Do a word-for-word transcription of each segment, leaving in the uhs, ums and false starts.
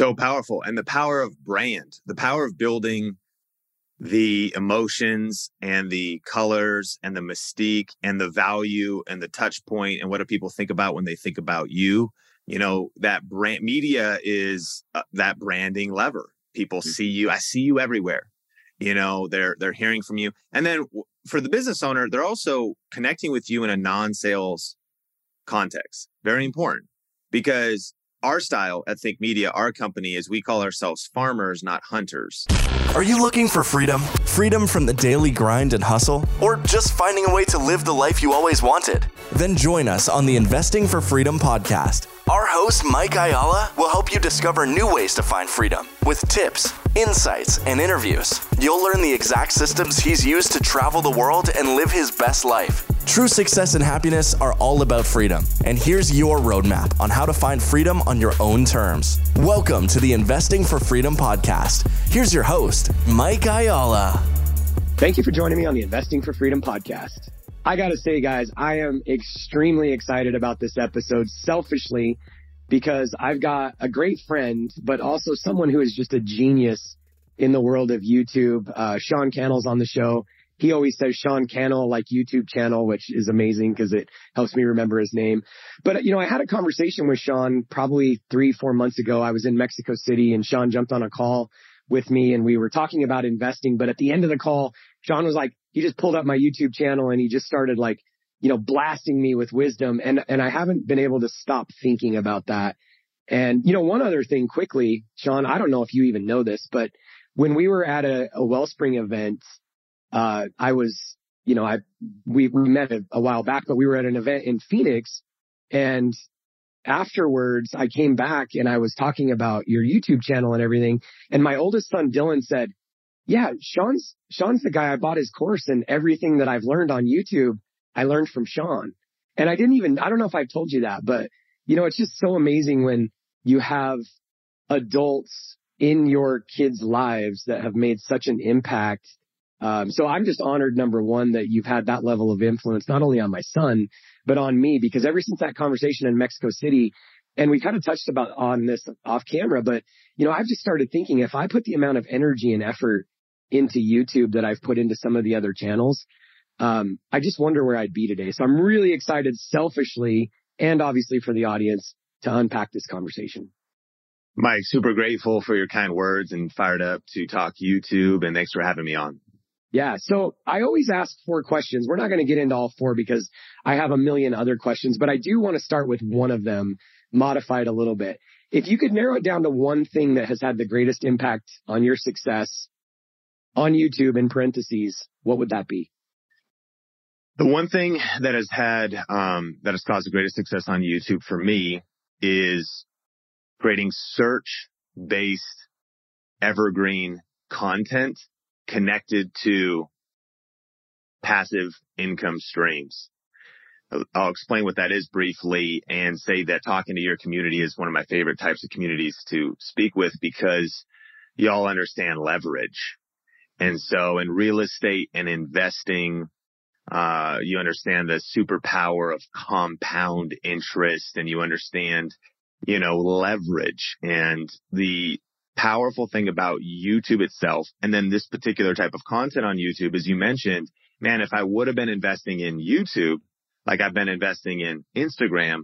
so powerful. And the power of brand, the power of building the emotions and the colors and the mystique and the value and the touch point and what do people think about when they think about you. You know, that brand media is uh, that branding lever. People see you. I see you everywhere. You know, they're they're hearing from you. And then for the business owner, they're also connecting with you in a non-sales context. Very important, because our style at Think Media, our company, is we call ourselves farmers, not hunters. Are you looking for freedom? Freedom from the daily grind and hustle? Or just finding a way to live the life you always wanted? Then join us on the Investing for Freedom podcast. Our host, Mike Ayala, will help you discover new ways to find freedom with tips, insights, and interviews. You'll learn the exact systems he's used to travel the world and live his best life. True success and happiness are all about freedom. And here's your roadmap on how to find freedom on your own terms. Welcome to the Investing for Freedom podcast. Here's your host, Mike Ayala. Thank you for joining me on the Investing for Freedom podcast. I gotta say, guys, I am extremely excited about this episode, selfishly, because I've got a great friend, but also someone who is just a genius in the world of YouTube. Uh, Sean Cannell's on the show. He always says Sean Cannell, like YouTube channel, which is amazing because it helps me remember his name. But, you know, I had a conversation with Sean probably three, four months ago. I was in Mexico City and Sean jumped on a call with me and we were talking about investing. But at the end of the call, Sean was like, he just pulled up my YouTube channel and he just started like, you know, blasting me with wisdom. And, and I haven't been able to stop thinking about that. And, you know, one other thing quickly, Sean, I don't know if you even know this, but when we were at a, a Wellspring event, Uh, I was, you know, I, we, we met a, a while back, but we were at an event in Phoenix, and afterwards I came back and I was talking about your YouTube channel and everything. And my oldest son, Dylan, said, yeah, Sean's, Sean's the guy I bought his course, and everything that I've learned on YouTube, I learned from Sean. And I didn't even, I don't know if I've told you that, but you know, it's just so amazing when you have adults in your kids' lives that have made such an impact. Um, so I'm just honored, number one, that you've had that level of influence, not only on my son, but on me, because ever since that conversation in Mexico City, and we kind of touched about on this off camera, but, you know, I've just started thinking, if I put the amount of energy and effort into YouTube that I've put into some of the other channels, um, I just wonder where I'd be today. So I'm really excited, selfishly, and obviously for the audience, to unpack this conversation. Mike, super grateful for your kind words and fired up to talk YouTube, and thanks for having me on. Yeah. So I always ask four questions. We're not going to get into all four because I have a million other questions, but I do want to start with one of them, modified a little bit. If you could narrow it down to one thing that has had the greatest impact on your success on YouTube, in parentheses, what would that be? The one thing that has had, um, that has caused the greatest success on YouTube for me is creating search-based evergreen content connected to passive income streams. I'll explain what that is briefly and say that talking to your community is one of my favorite types of communities to speak with, because y'all understand leverage. And so in real estate and investing, uh, you understand the superpower of compound interest, and you understand, you know, leverage and the powerful thing about YouTube itself. And then this particular type of content on YouTube, as you mentioned, man, if I would have been investing in YouTube, like I've been investing in Instagram,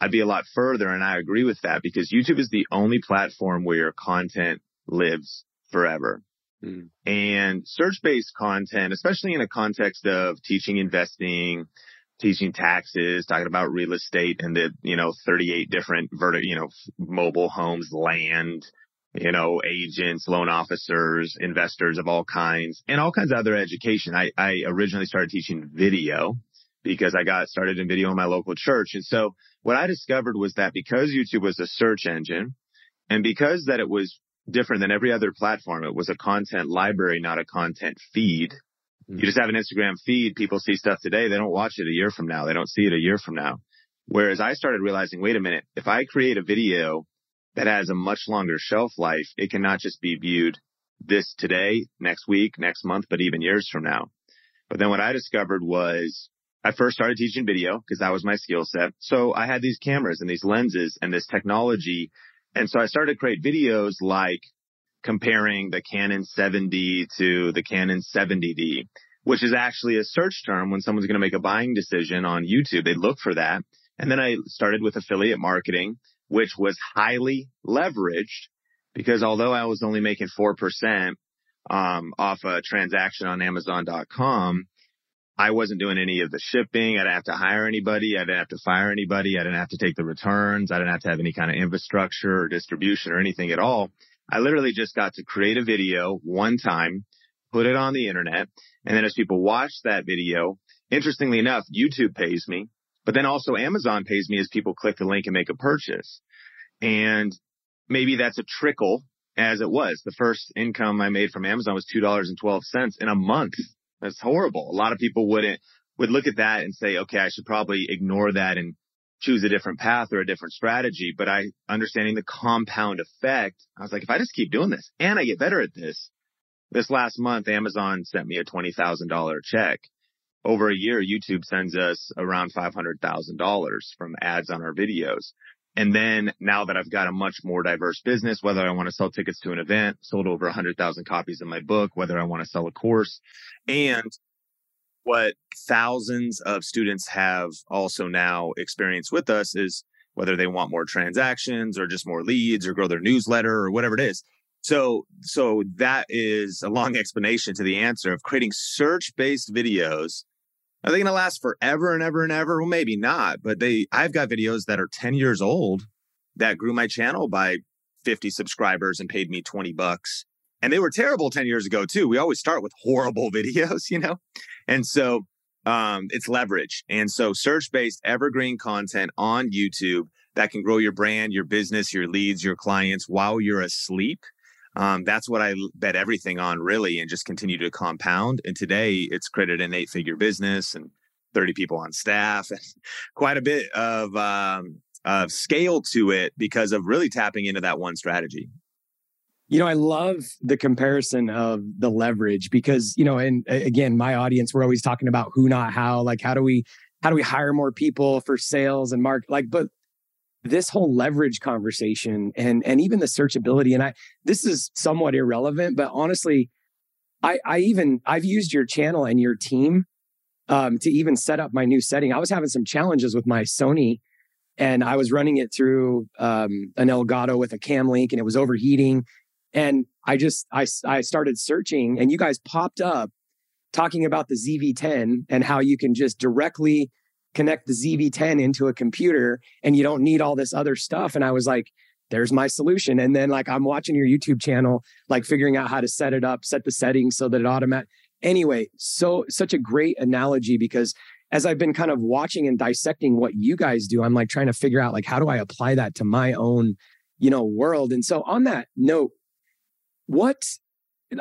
I'd be a lot further. And I agree with that, because YouTube is the only platform where your content lives forever. Mm. And search-based content, especially in a context of teaching investing, teaching taxes, talking about real estate and the, you know, thirty-eight different verti- you know, mobile homes, land, you know, agents, loan officers, investors of all kinds, and all kinds of other education. I, I originally started teaching video because I got started in video in my local church. And so what I discovered was that because YouTube was a search engine, and because that it was different than every other platform, it was a content library, not a content feed. You just have an Instagram feed. People see stuff today. They don't watch it a year from now. They don't see it a year from now. Whereas I started realizing, wait a minute, if I create a video that has a much longer shelf life, it cannot just be viewed this today, next week, next month, but even years from now. But then what I discovered was I first started teaching video because that was my skill set. So I had these cameras and these lenses and this technology And so I started to create videos like comparing the Canon seven D to the Canon seventy D, which is actually a search term when someone's going to make a buying decision on YouTube. They look for that. And then I started with affiliate marketing, which was highly leveraged because although I was only making four percent um, off a transaction on Amazon dot com, I wasn't doing any of the shipping. I didn't have to hire anybody. I didn't have to fire anybody. I didn't have to take the returns. I didn't have to have any kind of infrastructure or distribution or anything at all. I literally just got to create a video one time, put it on the internet, and then as people watch that video, interestingly enough, YouTube pays me, but then also Amazon pays me as people click the link and make a purchase. And maybe that's a trickle as it was. The first income I made from Amazon was two dollars and twelve cents in a month. That's horrible. A lot of people wouldn't would look at that and say, okay, I should probably ignore that and choose a different path or a different strategy. But I, understanding the compound effect, I was like, if I just keep doing this and I get better at this, this last month, Amazon sent me a twenty thousand dollars check. Over a year, YouTube sends us around five hundred thousand dollars from ads on our videos. And then now that I've got a much more diverse business, whether I want to sell tickets to an event, sold over one hundred thousand copies of my book, whether I want to sell a course, and what thousands of students have also now experienced with us is whether they want more transactions or just more leads or grow their newsletter or whatever it is. So, so that is a long explanation to the answer of creating search-based videos. Are they going to last forever and ever and ever? Well, maybe not, but they, I've got videos that are ten years old that grew my channel by fifty subscribers and paid me twenty bucks. And they were terrible ten years ago too. We always start with horrible videos, you know? And so, um, it's leverage. And so search-based evergreen content on YouTube that can grow your brand, your business, your leads, your clients while you're asleep. Um, that's what I bet everything on, really, and just continue to compound. And today, it's created an eight-figure business and thirty people on staff, and quite a bit of um, of scale to it because of really tapping into that one strategy. You know, I love the comparison of the leverage because, you know, and again, my audience, we're always talking about who, not how. Like, how do we how do we hire more people for sales and market? Like, but this whole leverage conversation and and even the searchability. And I, this is somewhat irrelevant, but honestly, I, I even, I've used your channel and your team um, to even set up my new setting. I was having some challenges with my Sony and I was running it through um, an Elgato with a cam link and it was overheating. And I just, I, I started searching and you guys popped up talking about the Z V ten and how you can just directly connect the Z V ten into a computer and you don't need all this other stuff. And I was like, there's my solution. And then like, I'm watching your YouTube channel, like figuring out how to set it up, set the settings so that it automatically... Anyway, so such a great analogy because as I've been kind of watching and dissecting what you guys do, I'm like trying to figure out like, how do I apply that to my own, you know, world? And so on that note, what...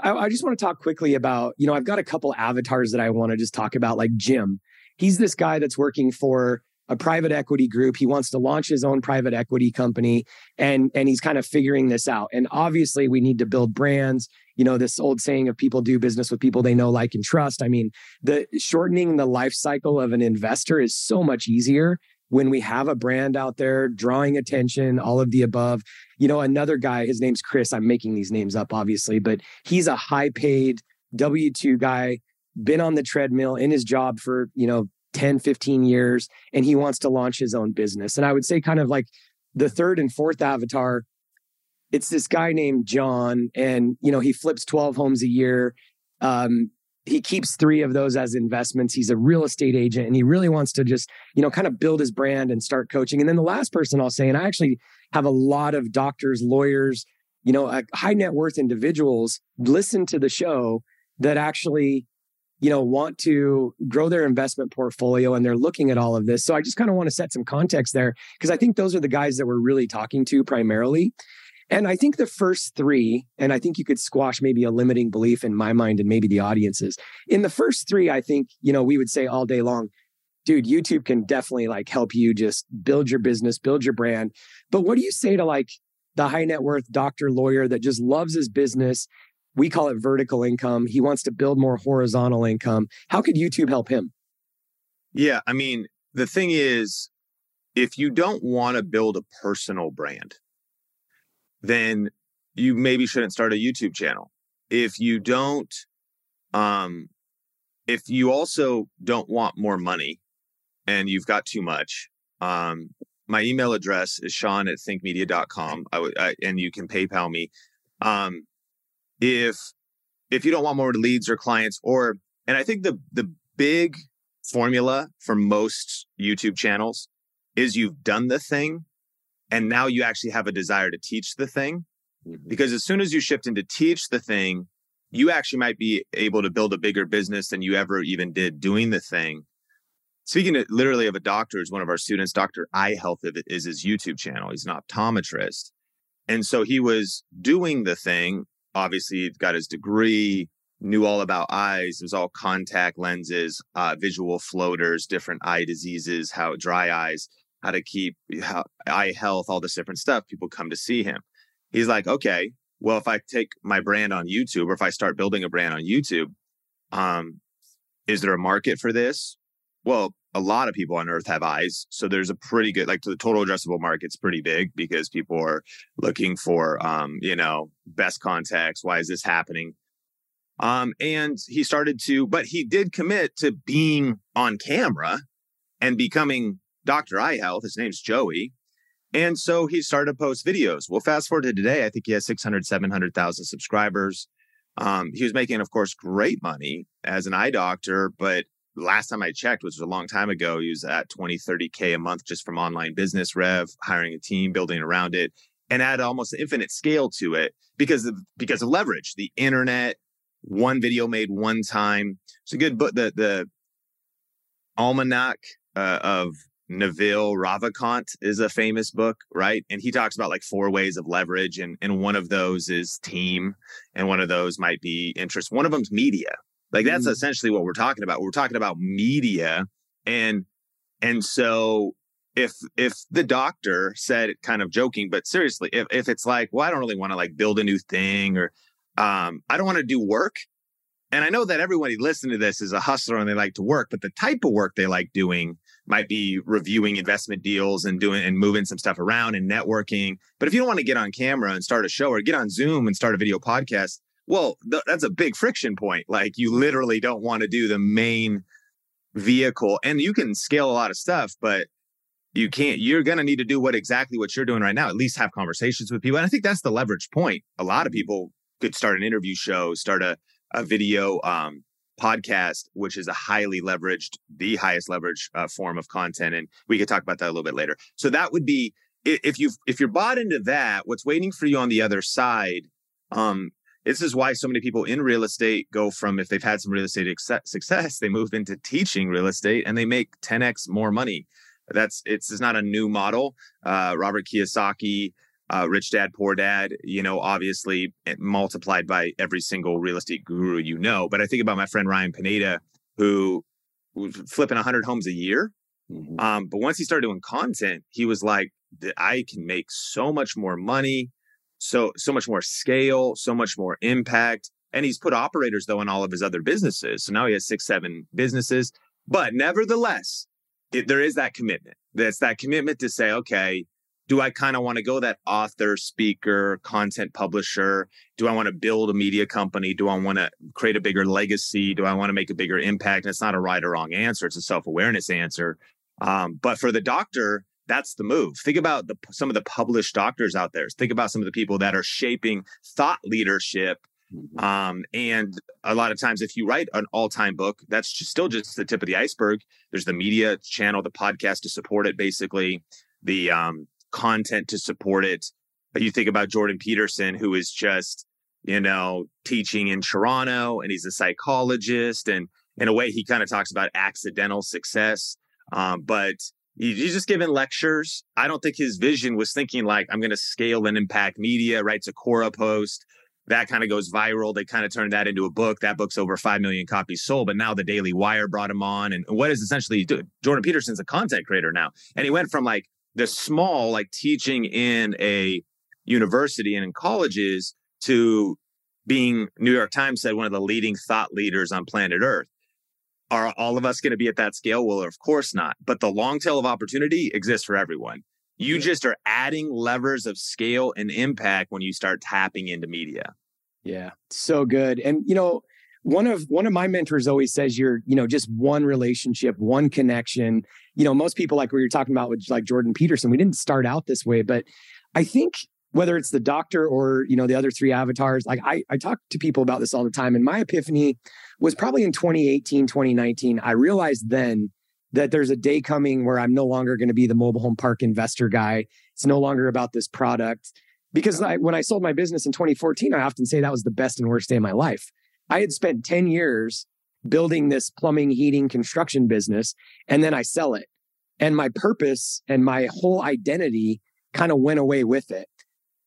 I, I just want to talk quickly about, you know, I've got a couple avatars that I want to just talk about, like Jim. He's this guy that's working for a private equity group. He wants to launch his own private equity company and, and he's kind of figuring this out. And obviously we need to build brands. You know, this old saying of people do business with people they know, like, and trust. I mean, the shortening the life cycle of an investor is so much easier when we have a brand out there, drawing attention, all of the above. You know, another guy, his name's Chris. I'm making these names up, obviously, but he's a high paid W two guy, been on the treadmill in his job for, you know, ten, fifteen years, and he wants to launch his own business. And I would say kind of like the third and fourth avatar, it's this guy named John, and, you know, he flips twelve homes a year. Um, he keeps three of those as investments. He's a real estate agent and he really wants to just, you know, kind of build his brand and start coaching. And then the last person I'll say, and I actually have a lot of doctors, lawyers, you know, uh, high net worth individuals listen to the show that actually, you know, want to grow their investment portfolio and they're looking at all of this. So I just kind of want to set some context there because I think those are the guys that we're really talking to primarily. And I think the first three, and I think you could squash maybe a limiting belief in my mind and maybe the audience's. In the first three, I think, you know, we would say all day long, dude, YouTube can definitely like help you just build your business, build your brand. But what do you say to like the high net worth doctor, lawyer that just loves his business? We call it vertical income. He wants to build more horizontal income. How could YouTube help him? Yeah, I mean, the thing is, if you don't want to build a personal brand, then you maybe shouldn't start a YouTube channel. If you don't, um, if you also don't want more money and you've got too much, um, my email address is sean at think media dot com. I would, I, and you can PayPal me. Um, if, if you don't want more leads or clients or, and I think the, the big formula for most YouTube channels is you've done the thing and now you actually have a desire to teach the thing. Because as soon as you shift into teach the thing, you actually might be able to build a bigger business than you ever even did doing the thing. Speaking to, literally of a doctor, is one of our students, Doctor Eye Health is his YouTube channel. He's an optometrist. And so he was doing the thing. Obviously, he got his degree, knew all about eyes. It was all contact lenses, uh, visual floaters, different eye diseases, how dry eyes, how to keep how, eye health, all this different stuff. People come to see him. He's like, okay, well, if I take my brand on YouTube, or if I start building a brand on YouTube, um, is there a market for this? Well, a lot of people on earth have eyes. So there's a pretty good, like the total addressable market's pretty big because people are looking for, um, you know, best contacts. Why is this happening? Um, and he started to, but he did commit to being on camera and becoming Doctor Eye Health. His name's Joey. And so he started to post videos. Well, fast forward to today, I think he has six hundred, seven hundred thousand subscribers. Um, he was making, of course, great money as an eye doctor. But last time I checked, which was a long time ago, he was at twenty, thirty K a month just from online business rev, hiring a team, building around it, and add almost an infinite scale to it because of, because of leverage. The internet, one video made one time. It's a good book, the, the Almanac uh, of... Neville Ravikant is a famous book, right? And he talks about like four ways of leverage. And, and one of those is team. And one of those might be interest. One of them's media. Like that's mm-hmm. essentially what we're talking about. We're talking about media. And, and so if, if the doctor said, kind of joking, but seriously, if, if it's like, well, I don't really want to like build a new thing or um, I don't want to do work. And I know that everybody listening to this is a hustler and they like to work, but the type of work they like doing might be reviewing investment deals and doing and moving some stuff around and networking. But if you don't want to get on camera and start a show or get on Zoom and start a video podcast, well, th- that's a big friction point. Like you literally don't want to do the main vehicle and you can scale a lot of stuff, but you can't, you're going to need to do what exactly what you're doing right now, at least have conversations with people. And I think that's the leverage point. A lot of people could start an interview show, start a a video um, podcast, which is a highly leveraged, the highest leverage uh, form of content. And we could talk about that a little bit later. So that would be, if you've, if you're bought into that, what's waiting for you on the other side, um, this is why so many people in real estate go from, if they've had some real estate ex- success, they move into teaching real estate and they make ten X more money. That's, it's, it's not a new model. Uh, Robert Kiyosaki, Uh, Rich Dad, Poor Dad, you know, obviously multiplied by every single real estate guru you know. But I think about my friend Ryan Pineda, who was flipping one hundred homes a year. Mm-hmm. Um, but once he started doing content, he was like, I can make so much more money, so so much more scale, so much more impact. And he's put operators, though, in all of his other businesses. So now he has six, seven businesses. But nevertheless, it, there is that commitment. That's that commitment to say, okay, do I kind of want to go that author, speaker, content publisher? Do I want to build a media company? Do I want to create a bigger legacy? Do I want to make a bigger impact? And it's not a right or wrong answer. It's a self-awareness answer. Um, but for the doctor, that's the move. Think about the, some of the published doctors out there. Think about some of the people that are shaping thought leadership. Um, and a lot of times, if you write an all-time book, that's just still just the tip of the iceberg. There's the media channel, the podcast to support it, basically. The... Um, content to support it. But you think about Jordan Peterson, who is just, you know, teaching in Toronto, and he's a psychologist. And in a way, he kind of talks about accidental success. Um, but he, he's just giving lectures. I don't think his vision was thinking like, I'm going to scale and impact media, writes a Quora post. That kind of goes viral. They kind of turned that into a book. That book's over five million copies sold. But now the Daily Wire brought him on. And what is essentially doing? Jordan Peterson's a content creator now. And he went from like, the small, like teaching in a university and in colleges to being, New York Times said, one of the leading thought leaders on planet Earth. Are all of us going to be at that scale? Well, of course not. But the long tail of opportunity exists for everyone. You just are adding levers of scale and impact when you start tapping into media. Yeah, so good. And, you know, one of one of my mentors always says you're, you know, just one relationship, one connection. You know, most people, like we were talking about with like Jordan Peterson, we didn't start out this way, but I think whether it's the doctor or, you know, the other three avatars, like I, I talk to people about this all the time. And my epiphany was probably in twenty eighteen, twenty nineteen. I realized then that there's a day coming where I'm no longer going to be the mobile home park investor guy. It's no longer about this product. Because I, when I sold my business in twenty fourteen, I often say that was the best and worst day of my life. I had spent ten years building this plumbing, heating, construction business, and then I sell it. And my purpose and my whole identity kind of went away with it.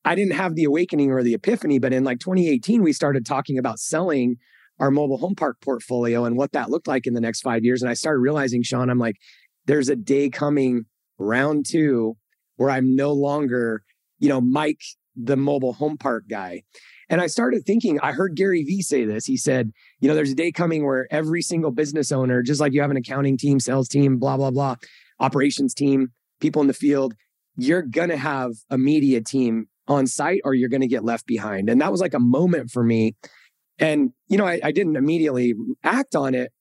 I didn't have the awakening or the epiphany, but in like twenty eighteen, we started talking about selling our mobile home park portfolio and what that looked like in the next five years. And I started realizing, Sean, I'm like, there's a day coming, round two, where I'm no longer, you know, Mike, the mobile home park guy. And I started thinking, I heard Gary Vee say this. He said, you know, there's a day coming where every single business owner, just like you have an accounting team, sales team, blah, blah, blah, operations team, people in the field, you're going to have a media team on site or you're going to get left behind. And that was like a moment for me. And, you know, I, I didn't immediately act on it,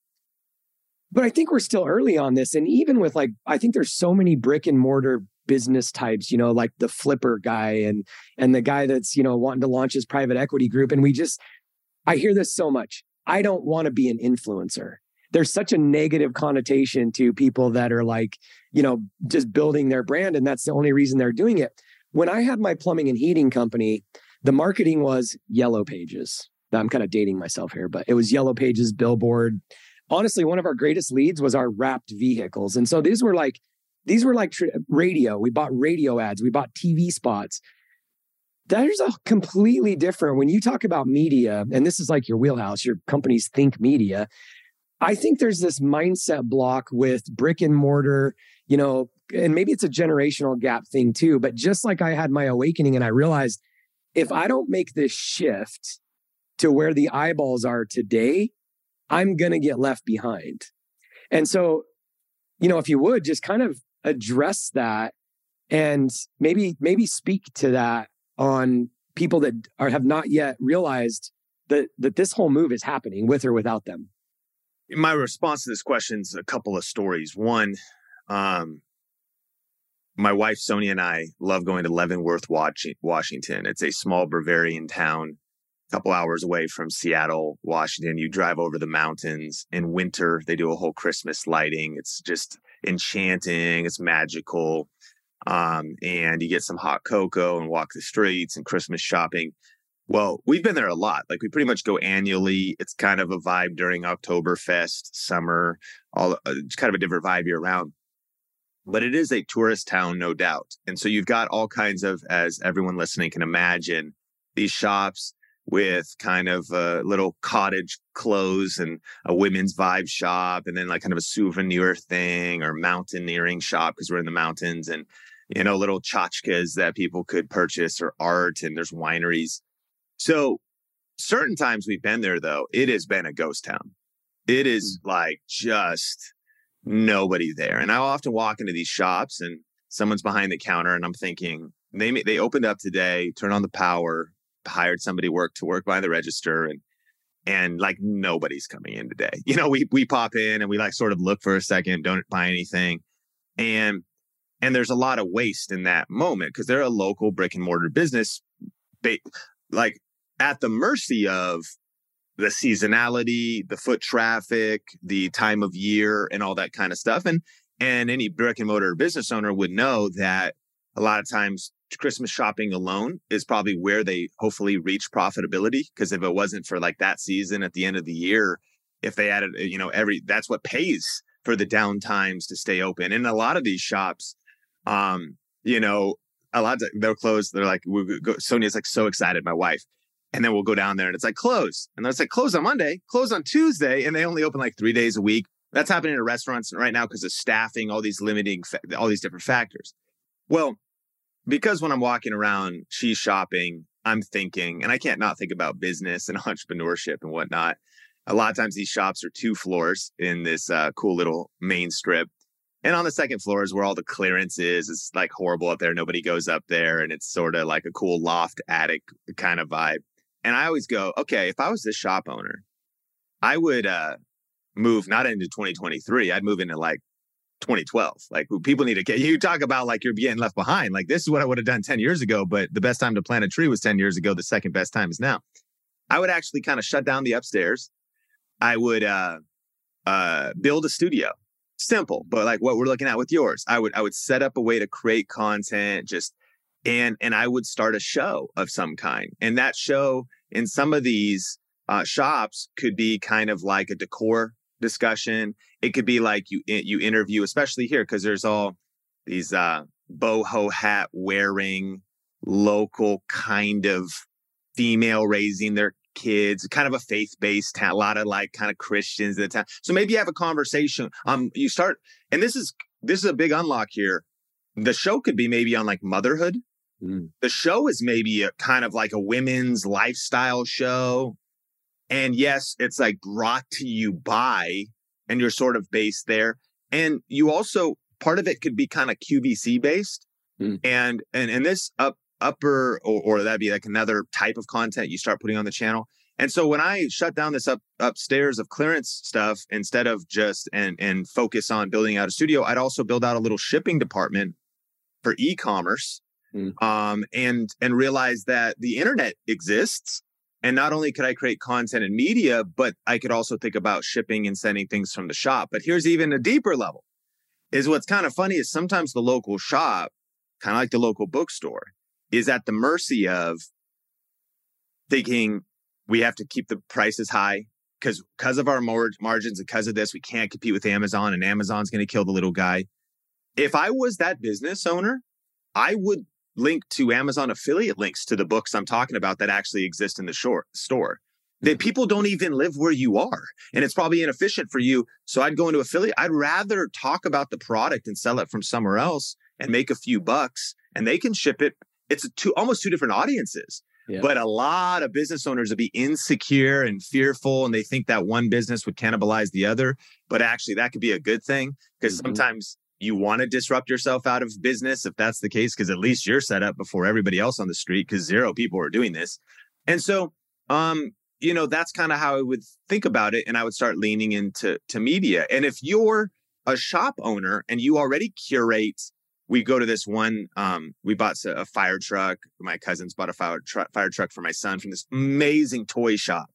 but I think we're still early on this. And even with like, I think there's so many brick and mortar business types, you know, like the flipper guy and, and the guy that's, you know, wanting to launch his private equity group. And we just, I hear this so much. I don't want to be an influencer. There's such a negative connotation to people that are like, you know, just building their brand. And that's the only reason they're doing it. When I had my plumbing and heating company, the marketing was Yellow Pages. I'm kind of dating myself here, but it was Yellow Pages, billboard. Honestly, one of our greatest leads was our wrapped vehicles. And so these were like, these were like tr- radio. We bought radio ads. We bought T V spots. There's a completely different, when you talk about media, and this is like your wheelhouse, your company's Think Media. I think there's this mindset block with brick and mortar, you know, and maybe it's a generational gap thing too, but just like I had my awakening and I realized if I don't make this shift to where the eyeballs are today, I'm going to get left behind. And so, you know, if you would just kind of address that and maybe, maybe speak to that on people that are, have not yet realized that, that this whole move is happening with or without them. My response to this question is a couple of stories. One, um, my wife, Sonia, and I love going to Leavenworth, Washington. It's a small Bavarian town, couple hours away from Seattle, Washington. You drive over the mountains in winter. They do a whole Christmas lighting. It's just enchanting. It's magical. Um, and you get some hot cocoa and walk the streets and Christmas shopping. Well, we've been there a lot. Like we pretty much go annually. It's kind of a vibe during Oktoberfest, summer, all uh, kind of a different vibe year round. But it is a tourist town, no doubt. And so you've got all kinds of, as everyone listening can imagine, these shops with kind of a little cottage clothes and a women's vibe shop, and then like kind of a souvenir thing or mountaineering shop because we're in the mountains, and, you know, little tchotchkes that people could purchase or art, and there's wineries. So certain times we've been there, though, it has been a ghost town. It is like just nobody there. And I often walk into these shops and someone's behind the counter and I'm thinking, they they opened up today, turn on the power, hired somebody work to work by the register, and and like nobody's coming in today. You know, we we pop in and we like sort of look for a second, don't buy anything. And and there's a lot of waste in that moment because they're a local brick and mortar business, like at the mercy of the seasonality, the foot traffic, the time of year, and all that kind of stuff. And and any brick and mortar business owner would know that a lot of times Christmas shopping alone is probably where they hopefully reach profitability. Because if it wasn't for like that season at the end of the year, if they added, you know, every, that's what pays for the downtimes to stay open. And a lot of these shops, um, you know, a lot of they're closed. They're like, we go, Sonia's like so excited, my wife. And then we'll go down there and it's like close. And it's like close on Monday, close on Tuesday. And they only open like three days a week. That's happening at restaurants right now because of staffing, all these limiting, all these different factors. Well, because when I'm walking around, she's shopping, I'm thinking, and I can't not think about business and entrepreneurship and whatnot. A lot of times these shops are two floors in this uh, cool little main strip. And on the second floor is where all the clearance is. It's like horrible up there. Nobody goes up there. And it's sort of like a cool loft attic kind of vibe. And I always go, okay, if I was the shop owner, I would uh, move not into twenty twenty-three. I'd move into like twenty twelve. Like people need to get, you talk about like you're being left behind. Like this is what I would have done ten years ago, but the best time to plant a tree was ten years ago. The second best time is now. I would actually kind of shut down the upstairs. I would uh, uh, build a studio. Simple, but like what we're looking at with yours, I would I would set up a way to create content, just and and I would start a show of some kind, and that show in some of these uh, shops could be kind of like a decor discussion. It could be like you you interview, especially here, because there's all these uh, boho hat wearing local kind of female raising their kids, kind of a faith-based town, a lot of like kind of Christians in the town. So maybe you have a conversation. Um, you start, and this is this is a big unlock here. The show could be maybe on like motherhood. Mm. The show is maybe a kind of like a women's lifestyle show. And yes, it's like brought to you by, and you're sort of based there. And you also, part of it could be kind of Q V C based. Mm. And and and this up upper, or, or that'd be like another type of content you start putting on the channel. And so when I shut down this up upstairs of clearance stuff, instead of just and and focus on building out a studio, I'd also build out a little shipping department for e-commerce. Mm. um, and and realize that the internet exists. And not only could I create content and media, but I could also think about shipping and sending things from the shop. But here's even a deeper level, is what's kind of funny is sometimes the local shop, kind of like the local bookstore, is at the mercy of thinking we have to keep the prices high because because of our mar- margins and because of this, we can't compete with Amazon, and Amazon's going to kill the little guy. If I was that business owner, I would link to Amazon affiliate links to the books I'm talking about that actually exist in the short store. That people don't even live where you are, and it's probably inefficient for you. So I'd go into affiliate. I'd rather talk about the product and sell it from somewhere else and make a few bucks, and they can ship it. It's two almost two different audiences, yeah. But a lot of business owners would be insecure and fearful, and they think that one business would cannibalize the other. But actually, that could be a good thing because mm-hmm. sometimes you want to disrupt yourself out of business if that's the case, because at least you're set up before everybody else on the street because zero people are doing this. And so, um, you know, that's kind of how I would think about it, and I would start leaning into to media. And if you're a shop owner and you already curate. We go to this one, um, we bought a fire truck. My cousins bought a fire, tr- fire truck for my son from this amazing toy shop.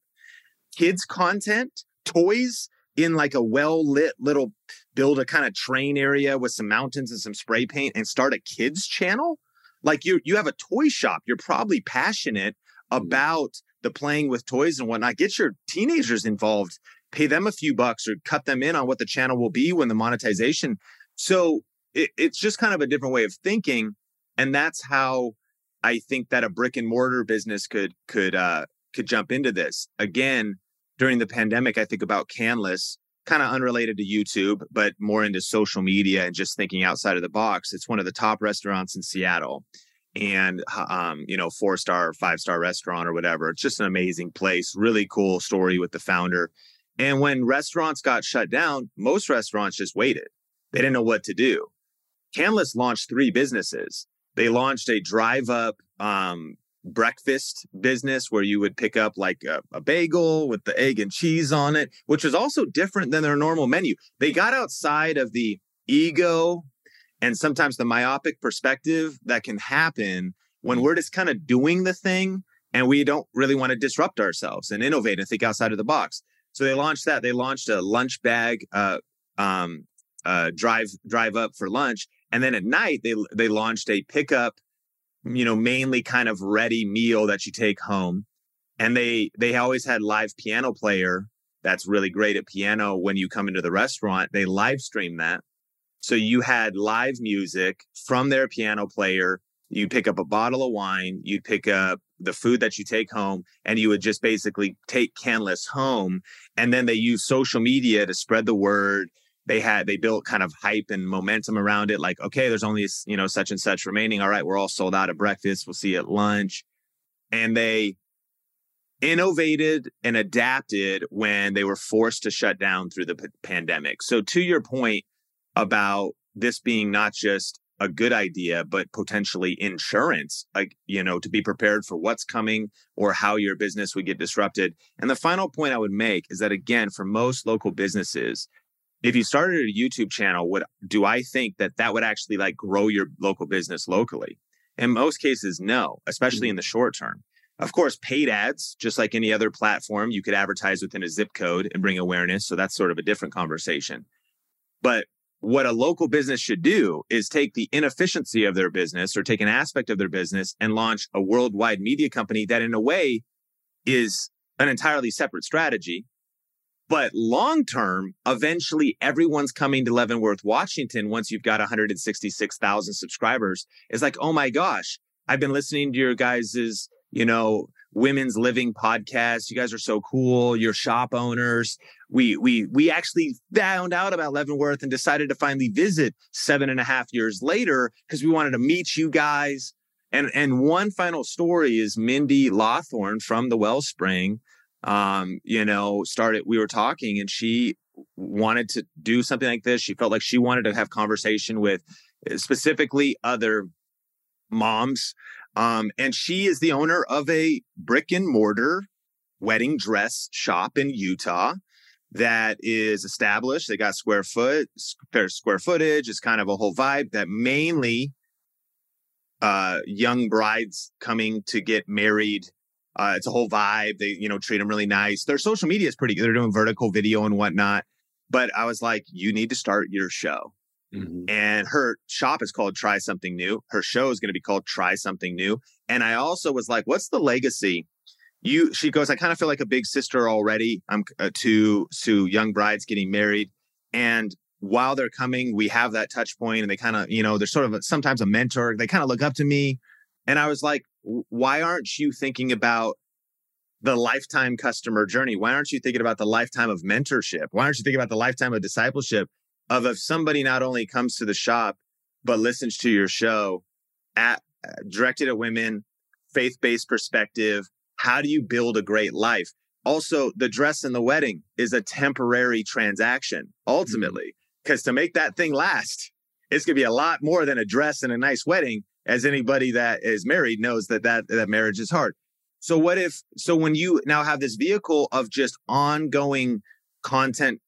Kids content, toys in like a well-lit little, build a kind of train area with some mountains and some spray paint and start a kids channel. Like you you have a toy shop. You're probably passionate about the playing with toys and whatnot. Get your teenagers involved, pay them a few bucks or cut them in on what the channel will be when the monetization. So It, it's just kind of a different way of thinking. And that's how I think that a brick and mortar business could could uh, could jump into this. Again, during the pandemic, I think about Canlis, kind of unrelated to YouTube, but more into social media and just thinking outside of the box. It's one of the top restaurants in Seattle and, um, you know, four star, five star restaurant or whatever. It's just an amazing place. Really cool story with the founder. And when restaurants got shut down, most restaurants just waited. They didn't know what to do. Canlis launched three businesses. They launched a drive-up um, breakfast business where you would pick up like a, a bagel with the egg and cheese on it, which was also different than their normal menu. They got outside of the ego and sometimes the myopic perspective that can happen when we're just kind of doing the thing and we don't really want to disrupt ourselves and innovate and think outside of the box. So they launched that. They launched a lunch bag uh, um, uh, drive drive up for lunch. And then at night, they they launched a pickup, you know, mainly kind of ready meal that you take home. And they they always had live piano player that's really great at piano when you come into the restaurant. They live stream that. So you had live music from their piano player. You pick up a bottle of wine. You pick up the food that you take home, and you would just basically take Canlis home. And then they use social media to spread the word. They had, they built kind of hype and momentum around it. Like, okay, there's only, you know, such and such remaining. All right, we're all sold out at breakfast. We'll see you at lunch. And they innovated and adapted when they were forced to shut down through the p- pandemic. So to your point, about this being not just a good idea, but potentially insurance, like, you know, to be prepared for what's coming or how your business would get disrupted. And the final point I would make is that, again, for most local businesses, if you started a YouTube channel, what do I think that that would actually like grow your local business locally? In most cases, no, especially in the short term. Of course, paid ads, just like any other platform, you could advertise within a zip code and bring awareness. So that's sort of a different conversation. But what a local business should do is take the inefficiency of their business or take an aspect of their business and launch a worldwide media company that in a way is an entirely separate strategy. But long-term, eventually everyone's coming to Leavenworth, Washington, once you've got one hundred sixty-six thousand subscribers. It's like, oh my gosh, I've been listening to your guys's, you know, women's living podcast. You guys are so cool. You're shop owners. We we we actually found out about Leavenworth and decided to finally visit seven and a half years later because we wanted to meet you guys. And and one final story is Mindy Lothorn from the Wellspring. Um, you know, started. We were talking, and she wanted to do something like this. She felt like she wanted to have conversation with specifically other moms. Um, and she is the owner of a brick and mortar wedding dress shop in Utah that is established. They got square foot, fair square footage. It's kind of a whole vibe that mainly uh, young brides coming to get married. Uh, it's a whole vibe. They, you know, treat them really nice. Their social media is pretty good. They're doing vertical video and whatnot. But I was like, you need to start your show. Mm-hmm. And her shop is called Try Something New. Her show is going to be called Try Something New. And I also was like, what's the legacy? You, she goes, I kind of feel like a big sister already. I'm uh, to, to young brides getting married. And while they're coming, we have that touch point and they kind of, you know, they're sort of a, sometimes a mentor. They kind of look up to me. And I was like, why aren't you thinking about the lifetime customer journey? Why aren't you thinking about the lifetime of mentorship? Why aren't you thinking about the lifetime of discipleship? Of if somebody not only comes to the shop, but listens to your show at, uh, directed at women, faith-based perspective, how do you build a great life? Also, the dress and the wedding is a temporary transaction, ultimately, because to make that thing last, it's going to be a lot more than a dress and a nice wedding, as anybody that is married knows that that, that marriage is hard. So what if, so when you now have this vehicle of just ongoing content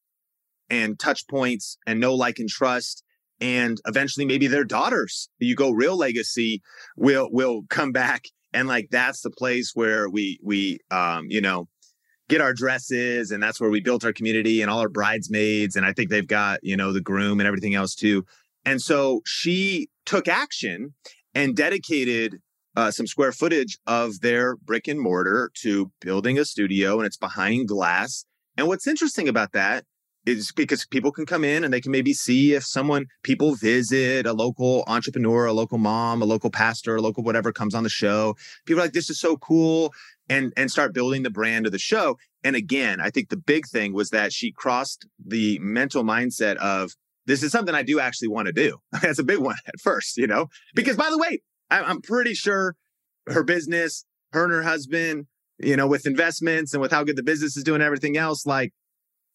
and touch points and know, like, and trust. And eventually maybe their daughters, you go real legacy, will, will come back. And like, that's the place where we, we, um, you know, get our dresses, and that's where we built our community and all our bridesmaids. And I think they've got, you know, the groom and everything else too. And so she took action and dedicated uh, some square footage of their brick and mortar to building a studio, and it's behind glass. And what's interesting about that is because people can come in and they can maybe see if someone, people visit, a local entrepreneur, a local mom, a local pastor, a local whatever comes on the show. People are like, this is so cool, and and start building the brand of the show. And again, I think the big thing was that she crossed the mental mindset of, this is something I do actually want to do. That's a big one at first, you know, because by the way, I'm pretty sure her business, her and her husband, you know, with investments and with how good the business is doing, everything else, like,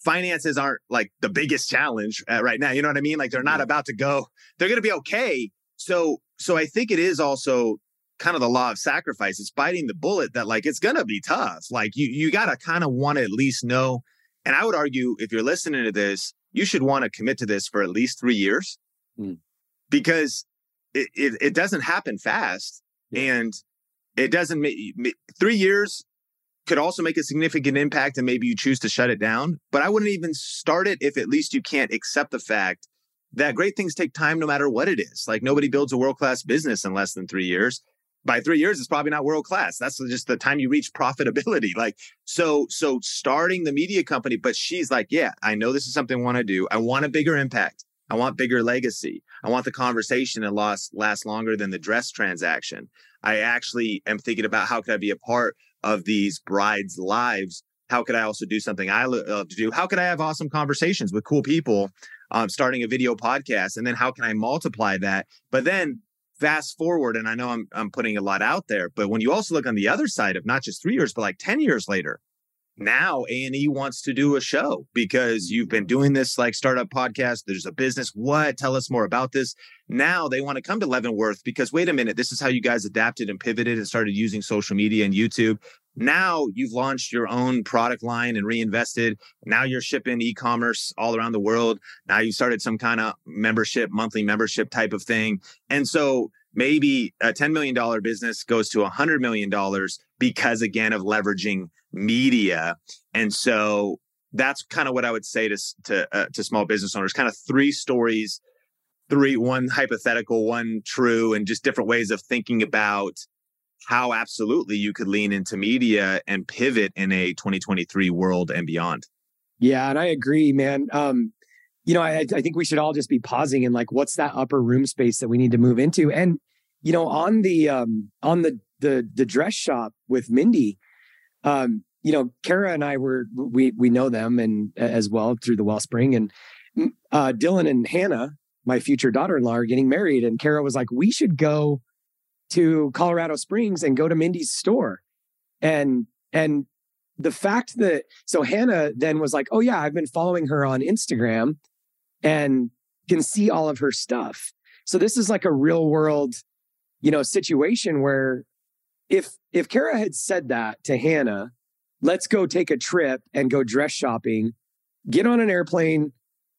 finances aren't like the biggest challenge uh, right now. You know what I mean? Like, they're not about to go, they're going to be okay. So, so I think it is also kind of the law of sacrifice. It's biting the bullet that, like, it's going to be tough. Like, you, you got to kind of want to at least know. And I would argue, if you're listening to this, you should want to commit to this for at least three years mm. because it, it, it doesn't happen fast. Yeah. And it doesn't make three years. Could also make a significant impact, and maybe you choose to shut it down. But I wouldn't even start it if at least you can't accept the fact that great things take time no matter what it is. Like, nobody builds a world-class business in less than three years. By three years, it's probably not world-class. That's just the time you reach profitability. Like, so, so starting the media company, but she's like, yeah, I know this is something I want to do. I want a bigger impact. I want bigger legacy. I want the conversation to last, last longer than the dress transaction. I actually am thinking about, how could I be a part of these brides' lives? How could I also do something I love to do? How could I have awesome conversations with cool people, um, starting a video podcast? And then how can I multiply that? But then fast forward, and I know I'm I'm putting a lot out there, but when you also look on the other side of not just three years, but like ten years later, now A and E wants to do a show because you've been doing this like startup podcast. There's a business. What? Tell us more about this. Now they want to come to Leavenworth because, wait a minute, this is how you guys adapted and pivoted and started using social media and YouTube. Now you've launched your own product line and reinvested. Now you're shipping e-commerce all around the world. Now you started some kind of membership, monthly membership type of thing. And so maybe a ten million dollars business goes to one hundred million dollars because, again, of leveraging media. And so that's kind of what I would say to to, uh, to small business owners, kind of three stories, three, one hypothetical, one true, and just different ways of thinking about how absolutely you could lean into media and pivot in a twenty twenty-three world and beyond. Yeah, and I agree, man. Um, you know, I, I think we should all just be pausing and like, what's that upper room space that we need to move into? And, you know, on the, um, on the, the, the dress shop with Mindy, um, you know, Kara and I were, we, we know them and as well through the Wellspring, and, uh, Dylan and Hannah, my future daughter-in-law, are getting married. And Kara was like, we should go to Colorado Springs and go to Mindy's store. And, and the fact that, so Hannah then was like, oh yeah, I've been following her on Instagram and can see all of her stuff. So this is like a real world, you know, situation where if, if Kara had said that to Hannah, let's go take a trip and go dress shopping, get on an airplane,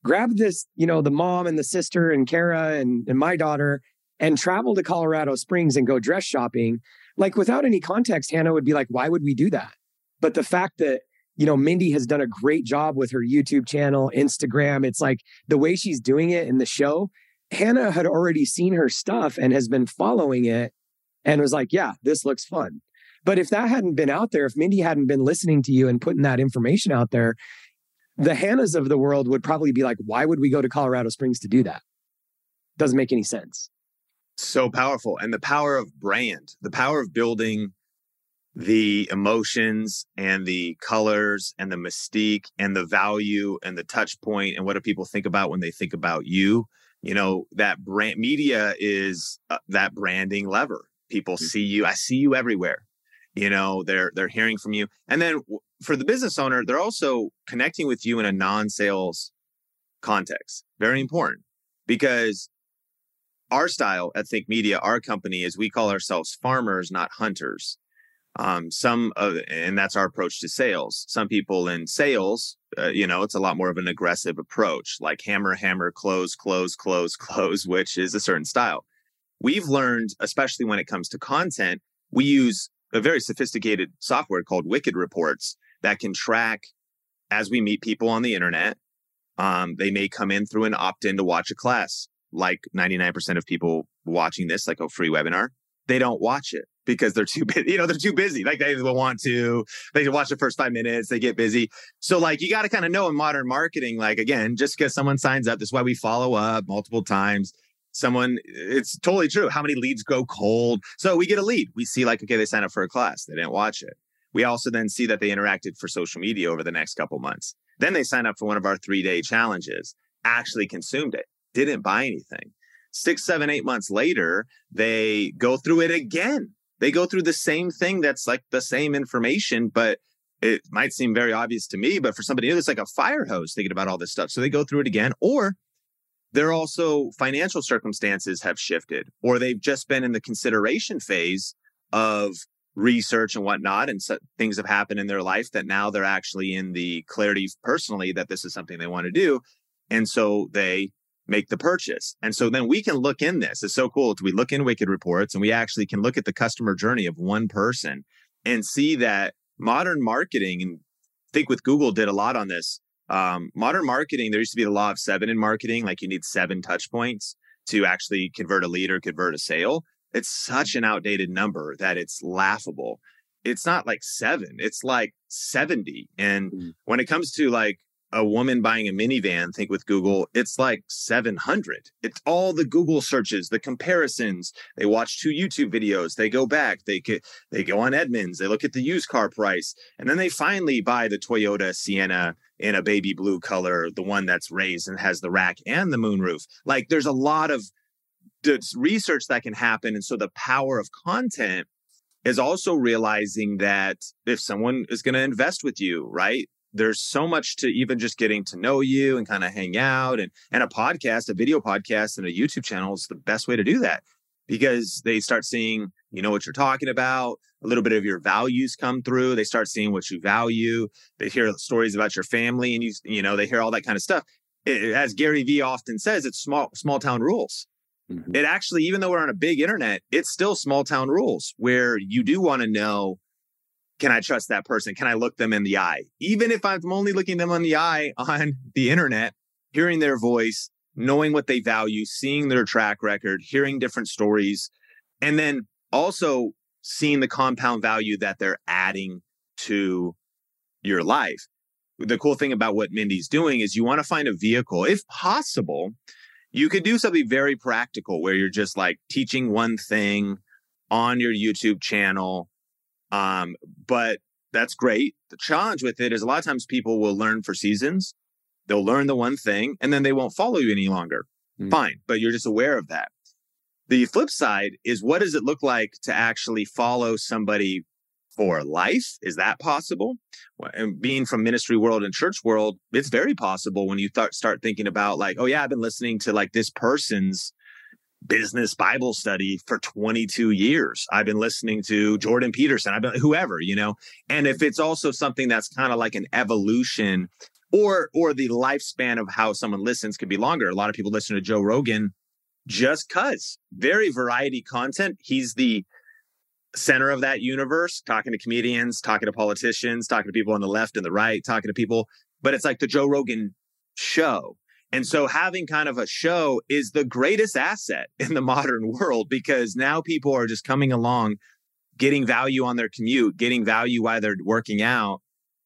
grab this, you know, the mom and the sister and Kara and, and my daughter and travel to Colorado Springs and go dress shopping. Like without any context, Hannah would be like, why would we do that? But the fact that, you know, Mindy has done a great job with her YouTube channel, Instagram. It's like the way she's doing it in the show, Hannah had already seen her stuff and has been following it and was like, yeah, this looks fun. But if that hadn't been out there, if Mindy hadn't been listening to you and putting that information out there, the Hannahs of the world would probably be like, why would we go to Colorado Springs to do that? Doesn't make any sense. So powerful. And the power of brand, the power of building the emotions and the colors and the mystique and the value and the touch point. And what do people think about when they think about you? You know, that brand media is uh, that branding lever. People mm-hmm. see you. I see you everywhere. You know, they're, they're hearing from you. And then w- for the business owner, they're also connecting with you in a non-sales context. Very important, because our style at Think Media, our company, is we call ourselves farmers, not hunters. Um, some of, and that's our approach to sales. Some people in sales, uh, you know, it's a lot more of an aggressive approach, like hammer, hammer, close, close, close, close, which is a certain style. We've learned, especially when it comes to content, we use a very sophisticated software called Wicked Reports that can track as we meet people on the internet. Um, they may come in through an opt-in to watch a class, like ninety-nine percent of people watching this, like a free webinar. They don't watch it because they're too busy. You know, they're too busy. Like they will want to, they watch the first five minutes, they get busy. So like, you got to kind of know in modern marketing, like, again, just because someone signs up, that's why we follow up multiple times. Someone, it's totally true. How many leads go cold? So we get a lead. We see like, okay, they signed up for a class. They didn't watch it. We also then see that they interacted for social media over the next couple months. Then they sign up for one of our three day challenges, actually consumed it, didn't buy anything. Six, seven, eight months later, they go through it again. They go through the same thing that's like the same information, but it might seem very obvious to me, but for somebody new, it's like a fire hose thinking about all this stuff. So they go through it again, or they're also financial circumstances have shifted, or they've just been in the consideration phase of research and whatnot, and so things have happened in their life that now they're actually in the clarity personally that this is something they want to do. And so they make the purchase. And so then we can look in this. It's so cool. We look in Wicked Reports and we actually can look at the customer journey of one person and see that modern marketing, and I think with Google did a lot on this. Um, modern marketing, there used to be the law of seven in marketing. Like you need seven touch points to actually convert a lead or convert a sale. It's such an outdated number that it's laughable. It's not like seven, it's like seventy. And mm-hmm. when it comes to like a woman buying a minivan, think with Google, it's like seven hundred. It's all the Google searches, the comparisons. They watch two YouTube videos. They go back. They they go on Edmunds. They look at the used car price. And then they finally buy the Toyota Sienna in a baby blue color, the one that's raised and has the rack and the moonroof. Like there's a lot of research that can happen. And so the power of content is also realizing that if someone is going to invest with you, right? There's so much to even just getting to know you and kind of hang out, and, and a podcast, a video podcast and a YouTube channel is the best way to do that because they start seeing, you know, what you're talking about, a little bit of your values come through. They start seeing what you value. They hear stories about your family and you, you know, they hear all that kind of stuff. It, as Gary Vee often says, it's small, small town rules. Mm-hmm. It actually, even though we're on a big internet, it's still small town rules where you do want to know, can I trust that person? Can I look them in the eye? Even if I'm only looking them in the eye on the internet, hearing their voice, knowing what they value, seeing their track record, hearing different stories, and then also seeing the compound value that they're adding to your life. The cool thing about what Mindy's doing is you want to find a vehicle. If possible, you could do something very practical where you're just like teaching one thing on your YouTube channel. Um, but that's great. The challenge with it is a lot of times people will learn for seasons. They'll learn the one thing and then they won't follow you any longer. Mm. Fine. But you're just aware of that. The flip side is, what does it look like to actually follow somebody for life? Is that possible? And being from ministry world and church world, it's very possible when you th- start thinking about like, oh yeah, I've been listening to like this person's business Bible study for twenty-two years. I've been listening to Jordan Peterson, I've been whoever, you know, and if it's also something that's kind of like an evolution or, or the lifespan of how someone listens could be longer. A lot of people listen to Joe Rogan just cause very variety content. He's the center of that universe, talking to comedians, talking to politicians, talking to people on the left and the right, talking to people, but it's like the Joe Rogan show. And so having kind of a show is the greatest asset in the modern world because now people are just coming along, getting value on their commute, getting value while they're working out.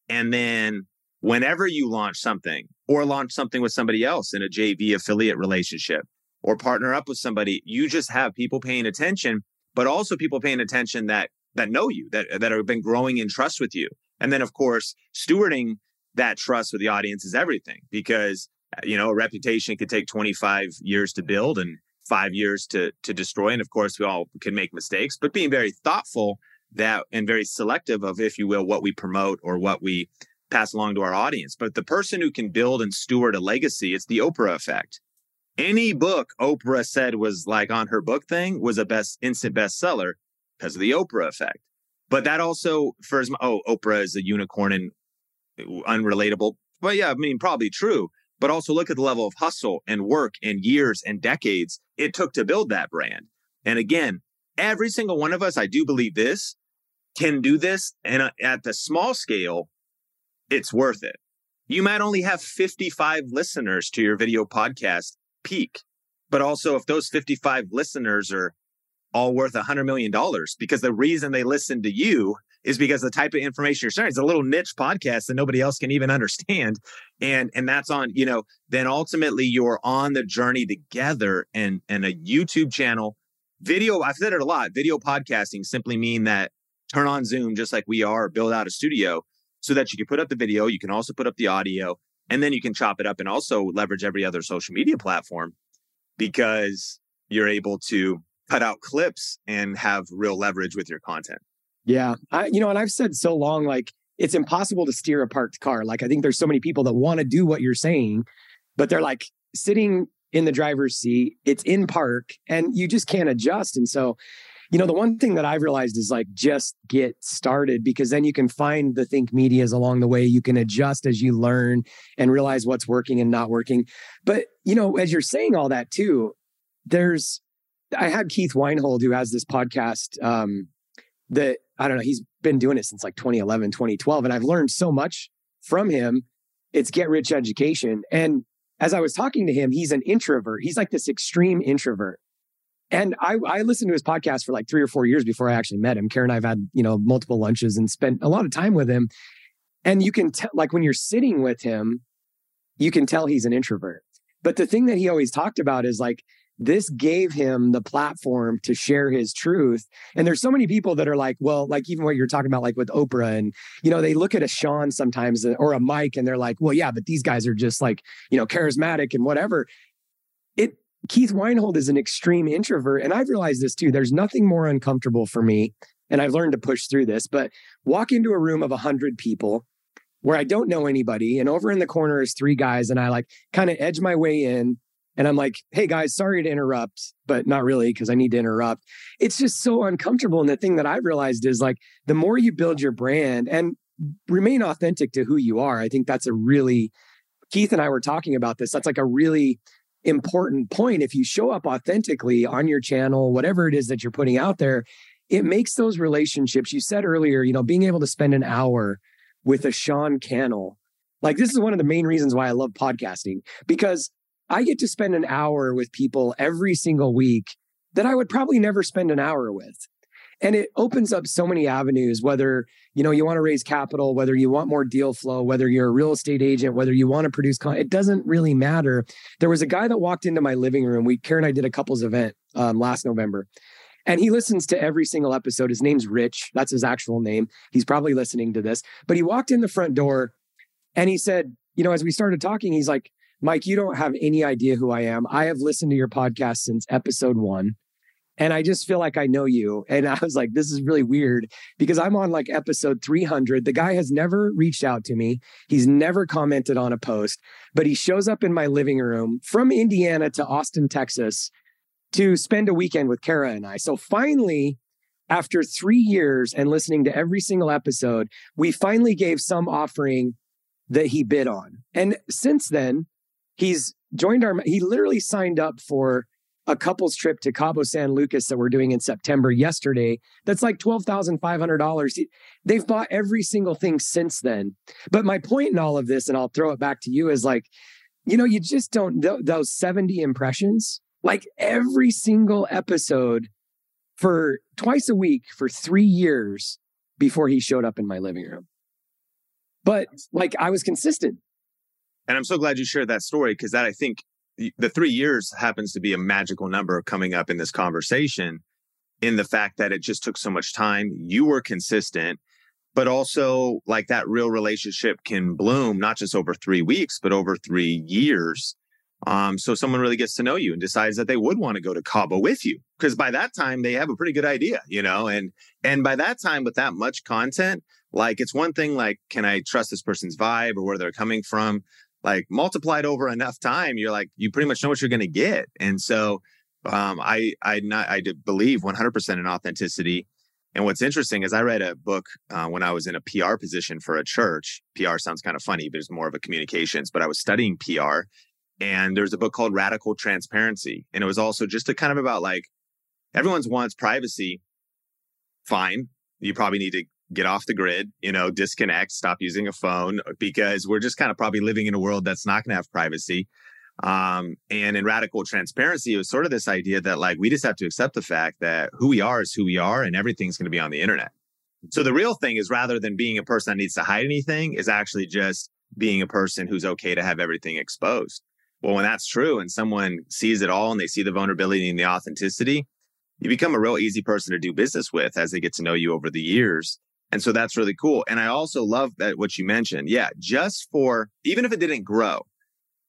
And then whenever you launch something or launch something with somebody else in a J V affiliate relationship or partner up with somebody, you just have people paying attention, but also people paying attention that that know you, that, that have been growing in trust with you. And then, of course, stewarding that trust with the audience is everything because you know, a reputation could take twenty-five years to build and five years to to destroy. And of course, we all can make mistakes, but being very thoughtful that and very selective of, if you will, what we promote or what we pass along to our audience. But the person who can build and steward a legacy, it's the Oprah effect. Any book Oprah said was like on her book thing was a best instant bestseller because of the Oprah effect. But that also, for as oh, Oprah is a unicorn and unrelatable. But yeah, I mean, probably true. But also look at the level of hustle and work and years and decades it took to build that brand. And again, every single one of us, I do believe this, can do this. And at the small scale, it's worth it. You might only have fifty-five listeners to your video podcast peak. But also if those fifty-five listeners are all worth one hundred million dollars, because the reason they listen to you is because the type of information you're sharing is a little niche podcast that nobody else can even understand. And, and that's on, you know, then ultimately you're on the journey together, and, and a YouTube channel video. I've said it a lot. Video podcasting simply mean that turn on Zoom, just like we are, build out a studio so that you can put up the video. You can also put up the audio, and then you can chop it up and also leverage every other social media platform because you're able to cut out clips and have real leverage with your content. Yeah. I, you know, and I've said so long, like, it's impossible to steer a parked car. Like, I think there's so many people that want to do what you're saying, but they're like sitting in the driver's seat, it's in park, and you just can't adjust. And so, you know, the one thing that I've realized is like, just get started, because then you can find the think medias along the way. You can adjust as you learn and realize what's working and not working. But, you know, as you're saying all that too, there's, I had Keith Weinhold, who has this podcast, um, that, I don't know, he's been doing it since like twenty eleven, twenty twelve. And I've learned so much from him. It's Get Rich Education. And as I was talking to him, he's an introvert. He's like this extreme introvert. And I, I listened to his podcast for like three or four years before I actually met him. Kara and I've had, you know, multiple lunches and spent a lot of time with him. And you can tell, like when you're sitting with him, you can tell he's an introvert. But the thing that he always talked about is like, this gave him the platform to share his truth. And there's so many people that are like, well, like even what you're talking about, like with Oprah, and, you know, they look at a Sean sometimes or a Mike and they're like, well, yeah, but these guys are just like, you know, charismatic and whatever. It, Keith Weinhold is an extreme introvert. And I've realized this too. There's nothing more uncomfortable for me and I've learned to push through this, but walk into a room of one hundred people where I don't know anybody, and over in the corner is three guys, and I like kind of edge my way in, and I'm like, hey guys, sorry to interrupt, but not really, because I need to interrupt. It's just so uncomfortable. And the thing that I've realized is, like, the more you build your brand and remain authentic to who you are, I think that's a really, Keith and I were talking about this, that's like a really important point. If you show up authentically on your channel, whatever it is that you're putting out there, it makes those relationships. You said earlier, you know, being able to spend an hour with a Sean Cannell. Like, this is one of the main reasons why I love podcasting, because I get to spend an hour with people every single week that I would probably never spend an hour with. And it opens up so many avenues, whether, you know, you want to raise capital, whether you want more deal flow, whether you're a real estate agent, whether you want to produce content, it doesn't really matter. There was a guy that walked into my living room. We, Kara and I did a couples event um, last November, and he listens to every single episode. His name's Rich. That's his actual name. He's probably listening to this, but he walked in the front door and he said, you know, as we started talking, he's like, Mike, you don't have any idea who I am. I have listened to your podcast since episode one. And I just feel like I know you. And I was like, this is really weird, because I'm on like episode three hundred. The guy has never reached out to me. He's never commented on a post, but he shows up in my living room from Indiana to Austin, Texas, to spend a weekend with Kara and I. So finally, after three years and listening to every single episode, we finally gave some offering that he bid on. And since then, he's joined our, he literally signed up for a couple's trip to Cabo San Lucas that we're doing in September yesterday. That's like twelve thousand five hundred dollars. They've bought every single thing since then. But my point in all of this, and I'll throw it back to you, is like, you know, you just don't, th- those seventy impressions, like every single episode for twice a week for three years before he showed up in my living room. But like, I was consistent. And I'm so glad you shared that story, because that, I think, the three years happens to be a magical number coming up in this conversation, in the fact that it just took so much time. You were consistent, but also like that real relationship can bloom, not just over three weeks, but over three years. Um, so someone really gets to know you and decides that they would want to go to Cabo with you, because by that time they have a pretty good idea, you know, and, and by that time with that much content, like it's one thing, like, can I trust this person's vibe or where they're coming from? Like multiplied over enough time, you're like, you pretty much know what you're going to get. And so um, I I, not, I believe one hundred percent in authenticity. And what's interesting is I read a book uh, when I was in a P R position for a church. P R sounds kind of funny, but it's more of a communications. But I was studying P R, and there's a book called Radical Transparency. And it was also just a kind of about like, everyone wants privacy. Fine. You probably need to get off the grid, you know, disconnect, stop using a phone, because we're just kind of probably living in a world that's not going to have privacy. Um, and in Radical Transparency, it was sort of this idea that like, we just have to accept the fact that who we are is who we are, and everything's going to be on the internet. So the real thing is, rather than being a person that needs to hide anything, is actually just being a person who's okay to have everything exposed. Well, when that's true and someone sees it all and they see the vulnerability and the authenticity, you become a real easy person to do business with as they get to know you over the years. And so that's really cool. And I also love that what you mentioned. Yeah, just for, even if it didn't grow,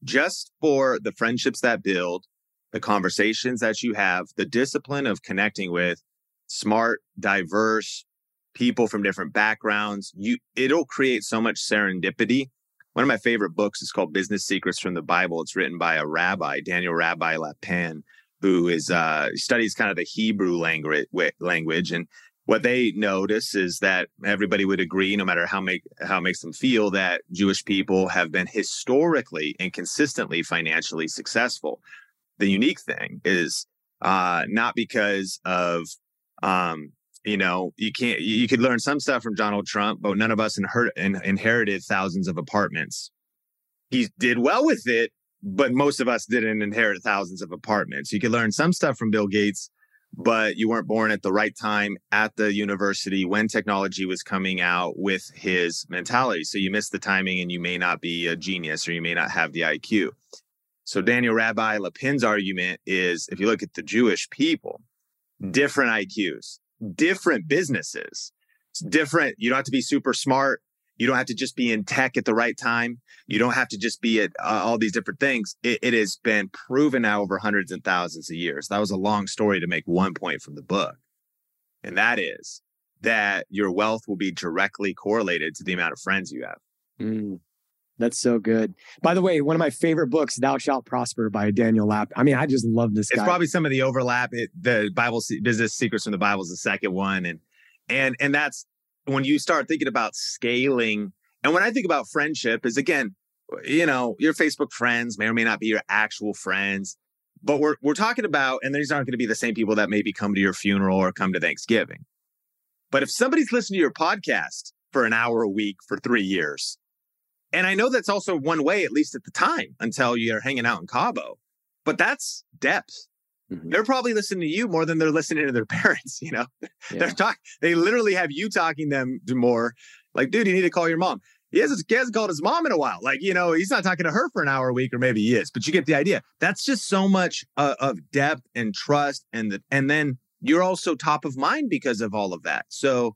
just for the friendships that build, the conversations that you have, the discipline of connecting with smart, diverse people from different backgrounds, you it'll create so much serendipity. One of my favorite books is called Business Secrets from the Bible. It's written by a rabbi, Daniel Rabbi Lapin, who is uh, studies kind of the Hebrew language language and what they notice is that everybody would agree, no matter how make how it makes them feel, that Jewish people have been historically and consistently financially successful. The unique thing is uh, not because of, um, you know, you can't you could learn some stuff from Donald Trump, but none of us inher- in, inherited thousands of apartments. He did well with it, but most of us didn't inherit thousands of apartments. You could learn some stuff from Bill Gates, but you weren't born at the right time at the university when technology was coming out with his mentality. So you missed the timing and you may not be a genius, or you may not have the I Q. So Daniel Rabbi Lapin's argument is, if you look at the Jewish people, different I Qs, different businesses, it's different. You don't have to be super smart. You don't have to just be in tech at the right time. You don't have to just be at uh, all these different things. It, it has been proven now over hundreds and thousands of years. That was a long story to make one point from the book. And that is that your wealth will be directly correlated to the amount of friends you have. Mm, that's so good. By the way, one of my favorite books, Thou Shalt Prosper by Daniel Lapin. I mean, I just love this guy. It's probably some of the overlap. It, the Bible, Business Secrets from the Bible is the second one. And, and, and that's when you start thinking about scaling. And when I think about friendship is, again, you know, your Facebook friends may or may not be your actual friends, but we're, we're talking about, and these aren't going to be the same people that maybe come to your funeral or come to Thanksgiving. But if somebody's listening to your podcast for an hour a week for three years, and I know that's also one way, at least at the time, until you're hanging out in Cabo, but that's depth. Mm-hmm. They're probably listening to you more than they're listening to their parents. You know, yeah. they're talk. They literally have you talking them more. Like, dude, you need to call your mom. He hasn't, he hasn't called his mom in a while. Like, you know, he's not talking to her for an hour a week, or maybe he is, but you get the idea. That's just so much uh, of depth and trust. And the, and then you're also top of mind because of all of that. So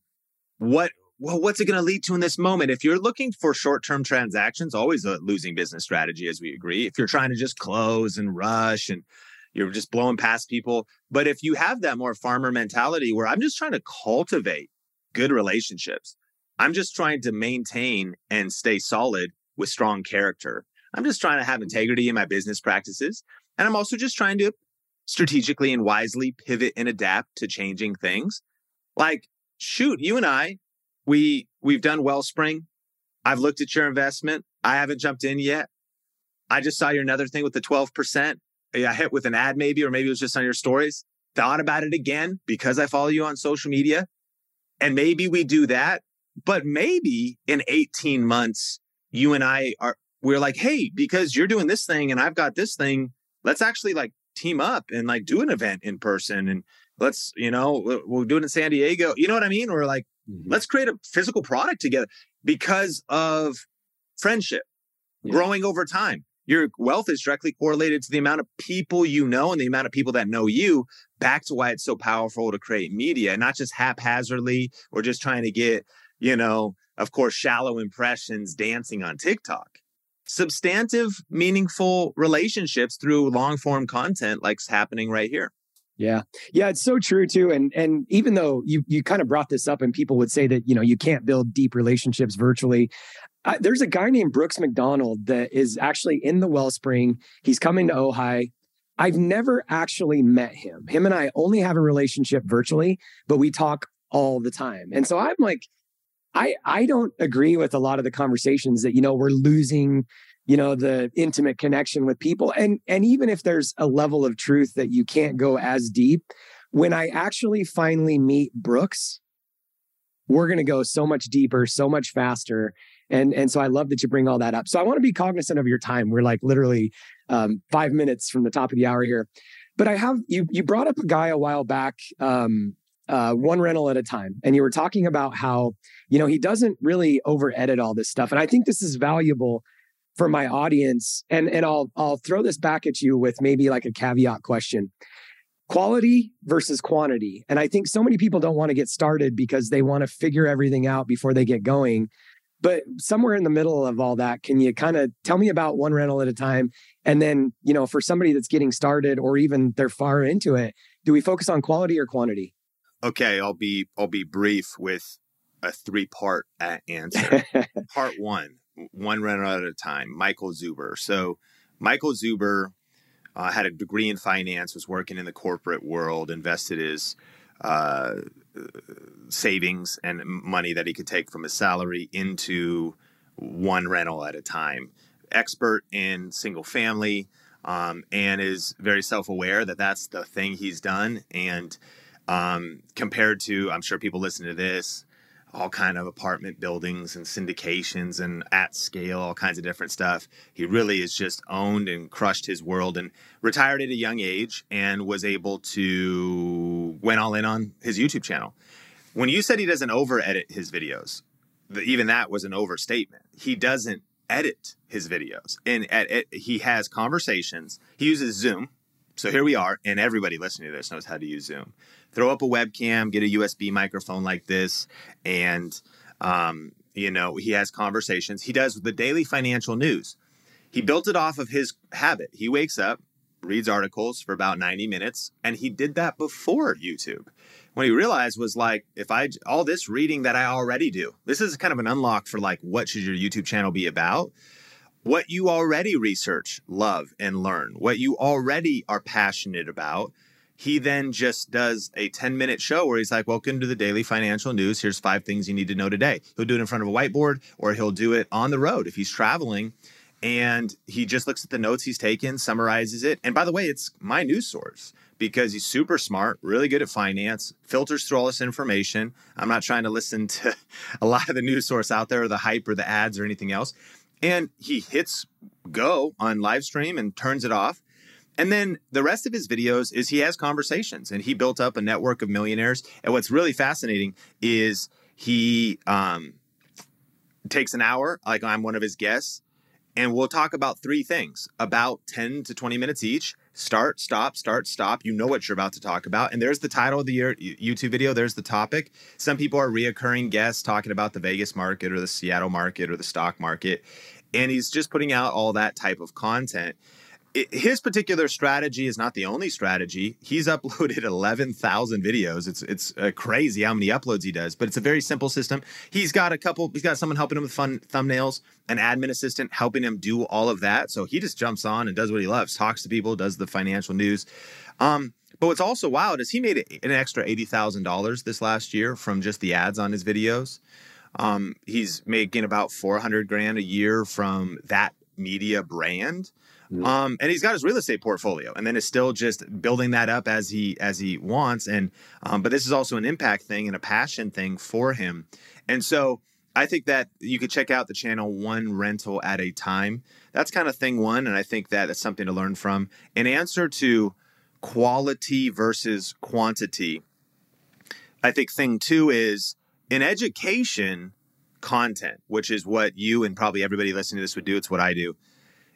what, well, what's it going to lead to in this moment? If you're looking for short-term transactions, always a losing business strategy, as we agree. If you're trying to just close and rush and you're just blowing past people. But if you have that more farmer mentality where I'm just trying to cultivate good relationships, I'm just trying to maintain and stay solid with strong character. I'm just trying to have integrity in my business practices. And I'm also just trying to strategically and wisely pivot and adapt to changing things. Like, shoot, you and I, we, we've done Wellspring. I've looked at your investment. I haven't jumped in yet. I just saw your another thing with the twelve percent. I hit with an ad maybe, or maybe it was just on your stories. Thought about it again because I follow you on social media. And maybe we do that. But maybe in eighteen months, you and I are, we're like, hey, because you're doing this thing and I've got this thing, let's actually like team up and like do an event in person. And let's, you know, we'll do it in San Diego. You know what I mean? Or like, mm-hmm. let's create a physical product together because of friendship yeah. growing over time. Your wealth is directly correlated to the amount of people you know and the amount of people that know you. Back to why it's so powerful to create media, not just haphazardly or just trying to get, you know, of course, shallow impressions dancing on TikTok. Substantive, meaningful relationships through long form content like's happening right here. Yeah. Yeah, it's so true too. And and even though you you kind of brought this up and people would say that, you know, you can't build deep relationships virtually. I, there's a guy named Brooks McDonald that is actually in the Wellspring. He's coming to Ojai. I've never actually met him. Him and I only have a relationship virtually, but we talk all the time. And so I'm like, I, I don't agree with a lot of the conversations that, you know, we're losing, you know, the intimate connection with people. And, and even if there's a level of truth that you can't go as deep, when I actually finally meet Brooks, we're going to go so much deeper, so much faster. And, and so I love that you bring all that up. So I want to be cognizant of your time. We're like literally um, five minutes from the top of the hour here. But I have, you, you brought up a guy a while back, um, Uh, One Rental at a Time. And you were talking about how, you know, he doesn't really over edit all this stuff. And I think this is valuable for my audience. And, and I'll, I'll throw this back at you with maybe like a caveat question, quality versus quantity. And I think so many people don't want to get started because they want to figure everything out before they get going. But somewhere in the middle of all that, can you kind of tell me about One Rental at a Time? And then, you know, for somebody that's getting started or even they're far into it, do we focus on quality or quantity? Okay, I'll be I'll be brief with a three-part answer. Part one, One Rental at a Time, Michael Zuber. So Michael Zuber uh, had a degree in finance, was working in the corporate world, invested his uh, savings and money that he could take from his salary into one rental at a time. Expert in single family um, and is very self-aware that that's the thing he's done. And Um, compared to, I'm sure people listen to this, all kind of apartment buildings and syndications and at scale, all kinds of different stuff. He really has just owned and crushed his world and retired at a young age and was able to went all in on his YouTube channel. When you said he doesn't over edit his videos, the, even that was an overstatement. He doesn't edit his videos and at, at, he has conversations. He uses Zoom. So here we are, and everybody listening to this knows how to use Zoom. Throw up a webcam, get a U S B microphone like this, and, um, you know, he has conversations. He does the daily financial news. He built it off of his habit. He wakes up, reads articles for about ninety minutes. And he did that before YouTube. What he realized was like, if I, all this reading that I already do, this is kind of an unlock for like, what should your YouTube channel be about? What you already research, love, and learn, what you already are passionate about. He then just does a ten minute show where he's like, welcome to the daily financial news. Here's five things you need to know today. He'll do it in front of a whiteboard, or he'll do it on the road if he's traveling. And he just looks at the notes he's taken, summarizes it. And by the way, it's my news source because he's super smart, really good at finance, filters through all this information. I'm not trying to listen to a lot of the news source out there or the hype or the ads or anything else. And he hits go on live stream and turns it off. And then the rest of his videos is he has conversations, and he built up a network of millionaires. And what's really fascinating is he um, takes an hour, like I'm one of his guests, and we'll talk about three things, about ten to twenty minutes each. Start, stop, start, stop. You know what you're about to talk about. And there's the title of the YouTube video. There's the topic. Some people are reoccurring guests talking about the Vegas market or the Seattle market or the stock market. And he's just putting out all that type of content. His particular strategy is not the only strategy. He's uploaded eleven thousand videos. It's it's uh, crazy how many uploads he does, but it's a very simple system. He's got a couple, he's got someone helping him with fun thumbnails, an admin assistant helping him do all of that. So he just jumps on and does what he loves, talks to people, does the financial news. Um, but what's also wild is he made an extra eighty thousand dollars this last year from just the ads on his videos. Um, he's making about four hundred grand a year from that media brand. Um, and he's got his real estate portfolio, and then is still just building that up as he as he wants. And um, but this is also an impact thing and a passion thing for him. And so I think that you could check out the channel One Rental at a Time. That's kind of thing one. And I think that it's something to learn from. In answer to quality versus quantity, I think thing two is in education content, which is what you and probably everybody listening to this would do. It's what I do.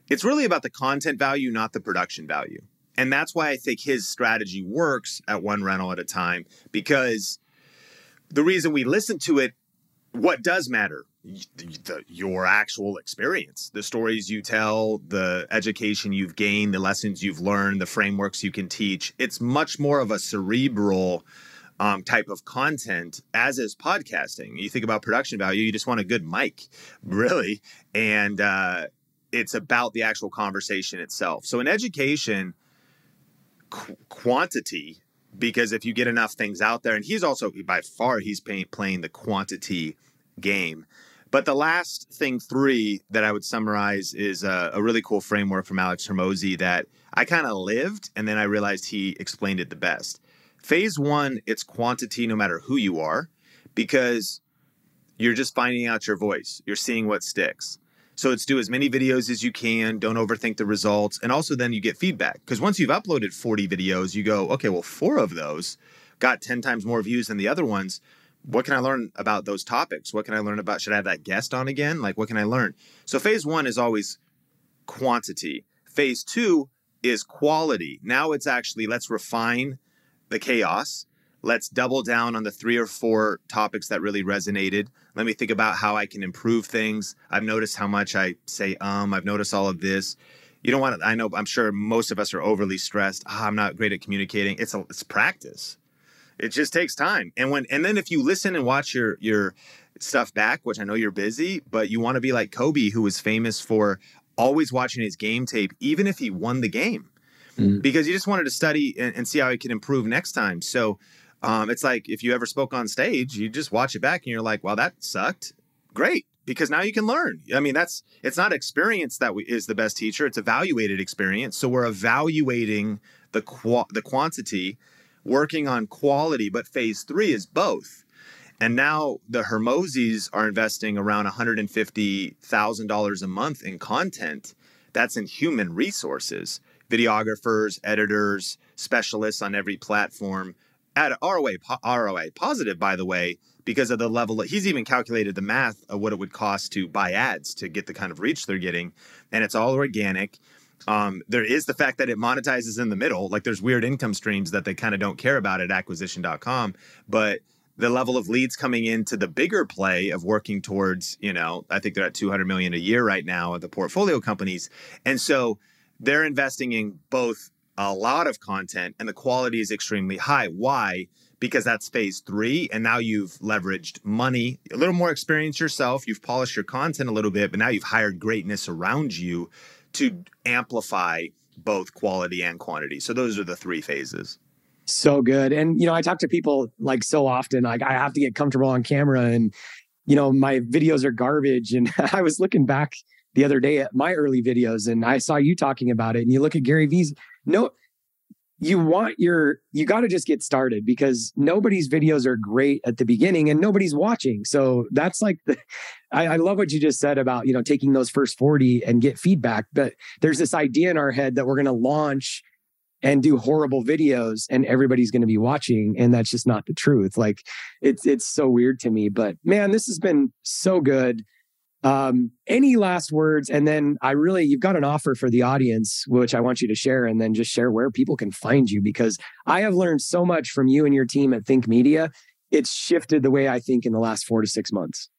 It's really about the content value, not the production value. And that's why I think his strategy works at One Rental at a Time, because the reason we listen to it, what does matter? The, your actual experience, the stories you tell, the education you've gained, the lessons you've learned, the frameworks you can teach. It's much more of a cerebral Um, type of content, as is podcasting. You think about production value, you just want a good mic, really. And uh, it's about the actual conversation itself. So in education, qu quantity, because if you get enough things out there, and he's also, by far, he's pay playing the quantity game. But the last thing, three, that I would summarize is a, a really cool framework from Alex Hormozi that I kind of lived, and then I realized he explained it the best. Phase one, it's quantity no matter who you are, because you're just finding out your voice. You're seeing what sticks. So it's do as many videos as you can. Don't overthink the results. And also then you get feedback, because once you've uploaded forty videos, you go, okay, well, four of those got ten times more views than the other ones. What can I learn about those topics? What can I learn about? Should I have that guest on again? Like, what can I learn? So phase one is always quantity. Phase two is quality. Now it's actually, let's refine the chaos. Let's double down on the three or four topics that really resonated. Let me think about how I can improve things. I've noticed how much I say, um, I've noticed all of this. You don't want to, I know, I'm sure most of us are overly stressed. Oh, I'm not great at communicating. It's a, it's practice. It just takes time. And when, and then if you listen and watch your, your stuff back, which I know you're busy, but you want to be like Kobe, who was famous for always watching his game tape, even if he won the game. Because you just wanted to study and, and see how he can improve next time. So um, it's like if you ever spoke on stage, you just watch it back and you're like, wow, that sucked. Great. Because now you can learn. I mean, that's it's not experience that we, is the best teacher. It's evaluated experience. So we're evaluating the, qu the quantity, working on quality. But phase three is both. And now the Hormozis are investing around one hundred fifty thousand dollars a month in content. That's in human resources. Videographers, editors, specialists on every platform at R O I, R O I positive, by the way, because of the level of, he's even calculated the math of what it would cost to buy ads to get the kind of reach they're getting. And it's all organic. Um, there is the fact that it monetizes in the middle. Like there's weird income streams that they kind of don't care about at acquisition dot com, but the level of leads coming into the bigger play of working towards, you know, I think they're at two hundred million a year right now at the portfolio companies. And so they're investing in both a lot of content, and the quality is extremely high. Why? Because that's phase three. And now you've leveraged money, a little more experience yourself. You've polished your content a little bit, but now you've hired greatness around you to amplify both quality and quantity. So those are the three phases. So good. And, you know, I talk to people like so often, like I have to get comfortable on camera and, you know, my videos are garbage. And I was looking back the other day at my early videos and I saw you talking about it, and you look at Gary Vee's. No, you want your, you got to just get started, because nobody's videos are great at the beginning and nobody's watching. So that's like, the, I, I love what you just said about, you know, taking those first forty and get feedback. But there's this idea in our head that we're going to launch and do horrible videos and everybody's going to be watching. And that's just not the truth. Like it's, it's so weird to me, but man, this has been so good. Um, any last words? And then I really, you've got an offer for the audience, which I want you to share, and then just share where people can find you, because I have learned so much from you and your team at Think Media. It's shifted the way I think in the last four to six months.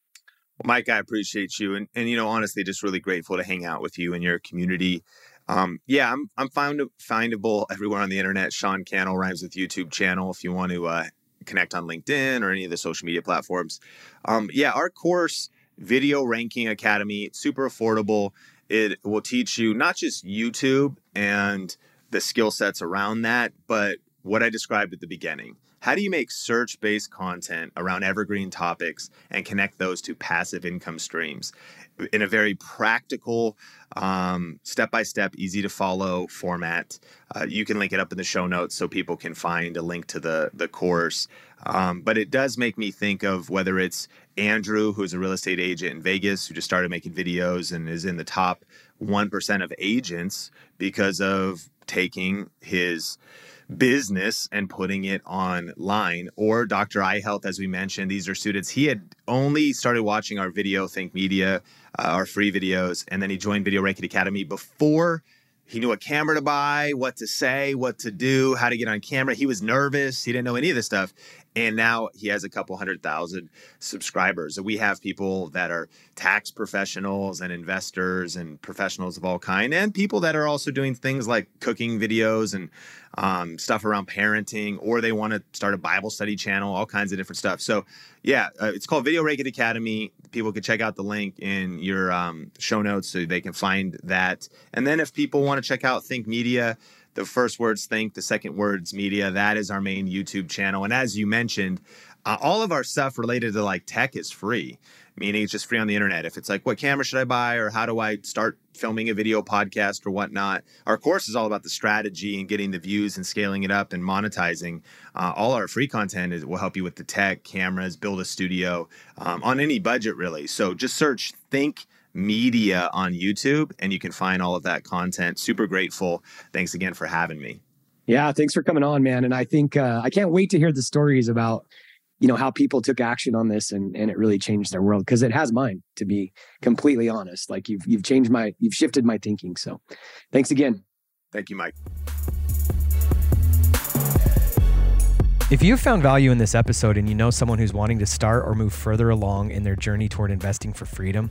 Well, Mike, I appreciate you. And, and, you know, honestly, just really grateful to hang out with you and your community. Um, yeah, I'm, I'm find, findable everywhere on the internet. Sean Cannell rhymes with YouTube channel. If you want to, uh, connect on LinkedIn or any of the social media platforms. Um, yeah, our course, Video Ranking Academy, super affordable. It will teach you not just YouTube and the skill sets around that, but what I described at the beginning. How do you make search-based content around evergreen topics and connect those to passive income streams in a very practical, um, step-by-step, easy-to-follow format? Uh, you can link it up in the show notes so people can find a link to the, the course. Um, but it does make me think of whether it's Andrew, who's a real estate agent in Vegas, who just started making videos and is in the top one percent of agents because of taking his business and putting it online, or Doctor Eye Health, as we mentioned. These are students. He had only started watching our video, Think Media, uh, our free videos, and then he joined Video Ranking Academy before he knew what camera to buy, what to say, what to do, how to get on camera. He was nervous. He didn't know any of this stuff. And now he has a couple hundred thousand subscribers. So we have people that are tax professionals and investors and professionals of all kinds, and people that are also doing things like cooking videos and um, stuff around parenting, or they want to start a Bible study channel, all kinds of different stuff. So yeah, uh, it's called Video Ranking Academy. People can check out the link in your um, show notes so they can find that. And then if people want to check out Think Media, the first word's Think, the second word's Media. That is our main YouTube channel. And as you mentioned, uh, all of our stuff related to like tech is free, meaning it's just free on the internet. If it's like, what camera should I buy, or how do I start filming a video podcast or whatnot? Our course is all about the strategy and getting the views and scaling it up and monetizing. Uh, all our free content is, will help you with the tech, cameras, build a studio, um, on any budget really. So just search Think Media on YouTube and you can find all of that content. Super grateful. Thanks again for having me. Yeah, thanks for coming on, man. And I think uh, I can't wait to hear the stories about, you know, how people took action on this and and it really changed their world, because it has mine, to be completely honest. Like you've you've changed my you've shifted my thinking. So thanks again. Thank you, Mike. If you found value in this episode and you know someone who's wanting to start or move further along in their journey toward investing for freedom,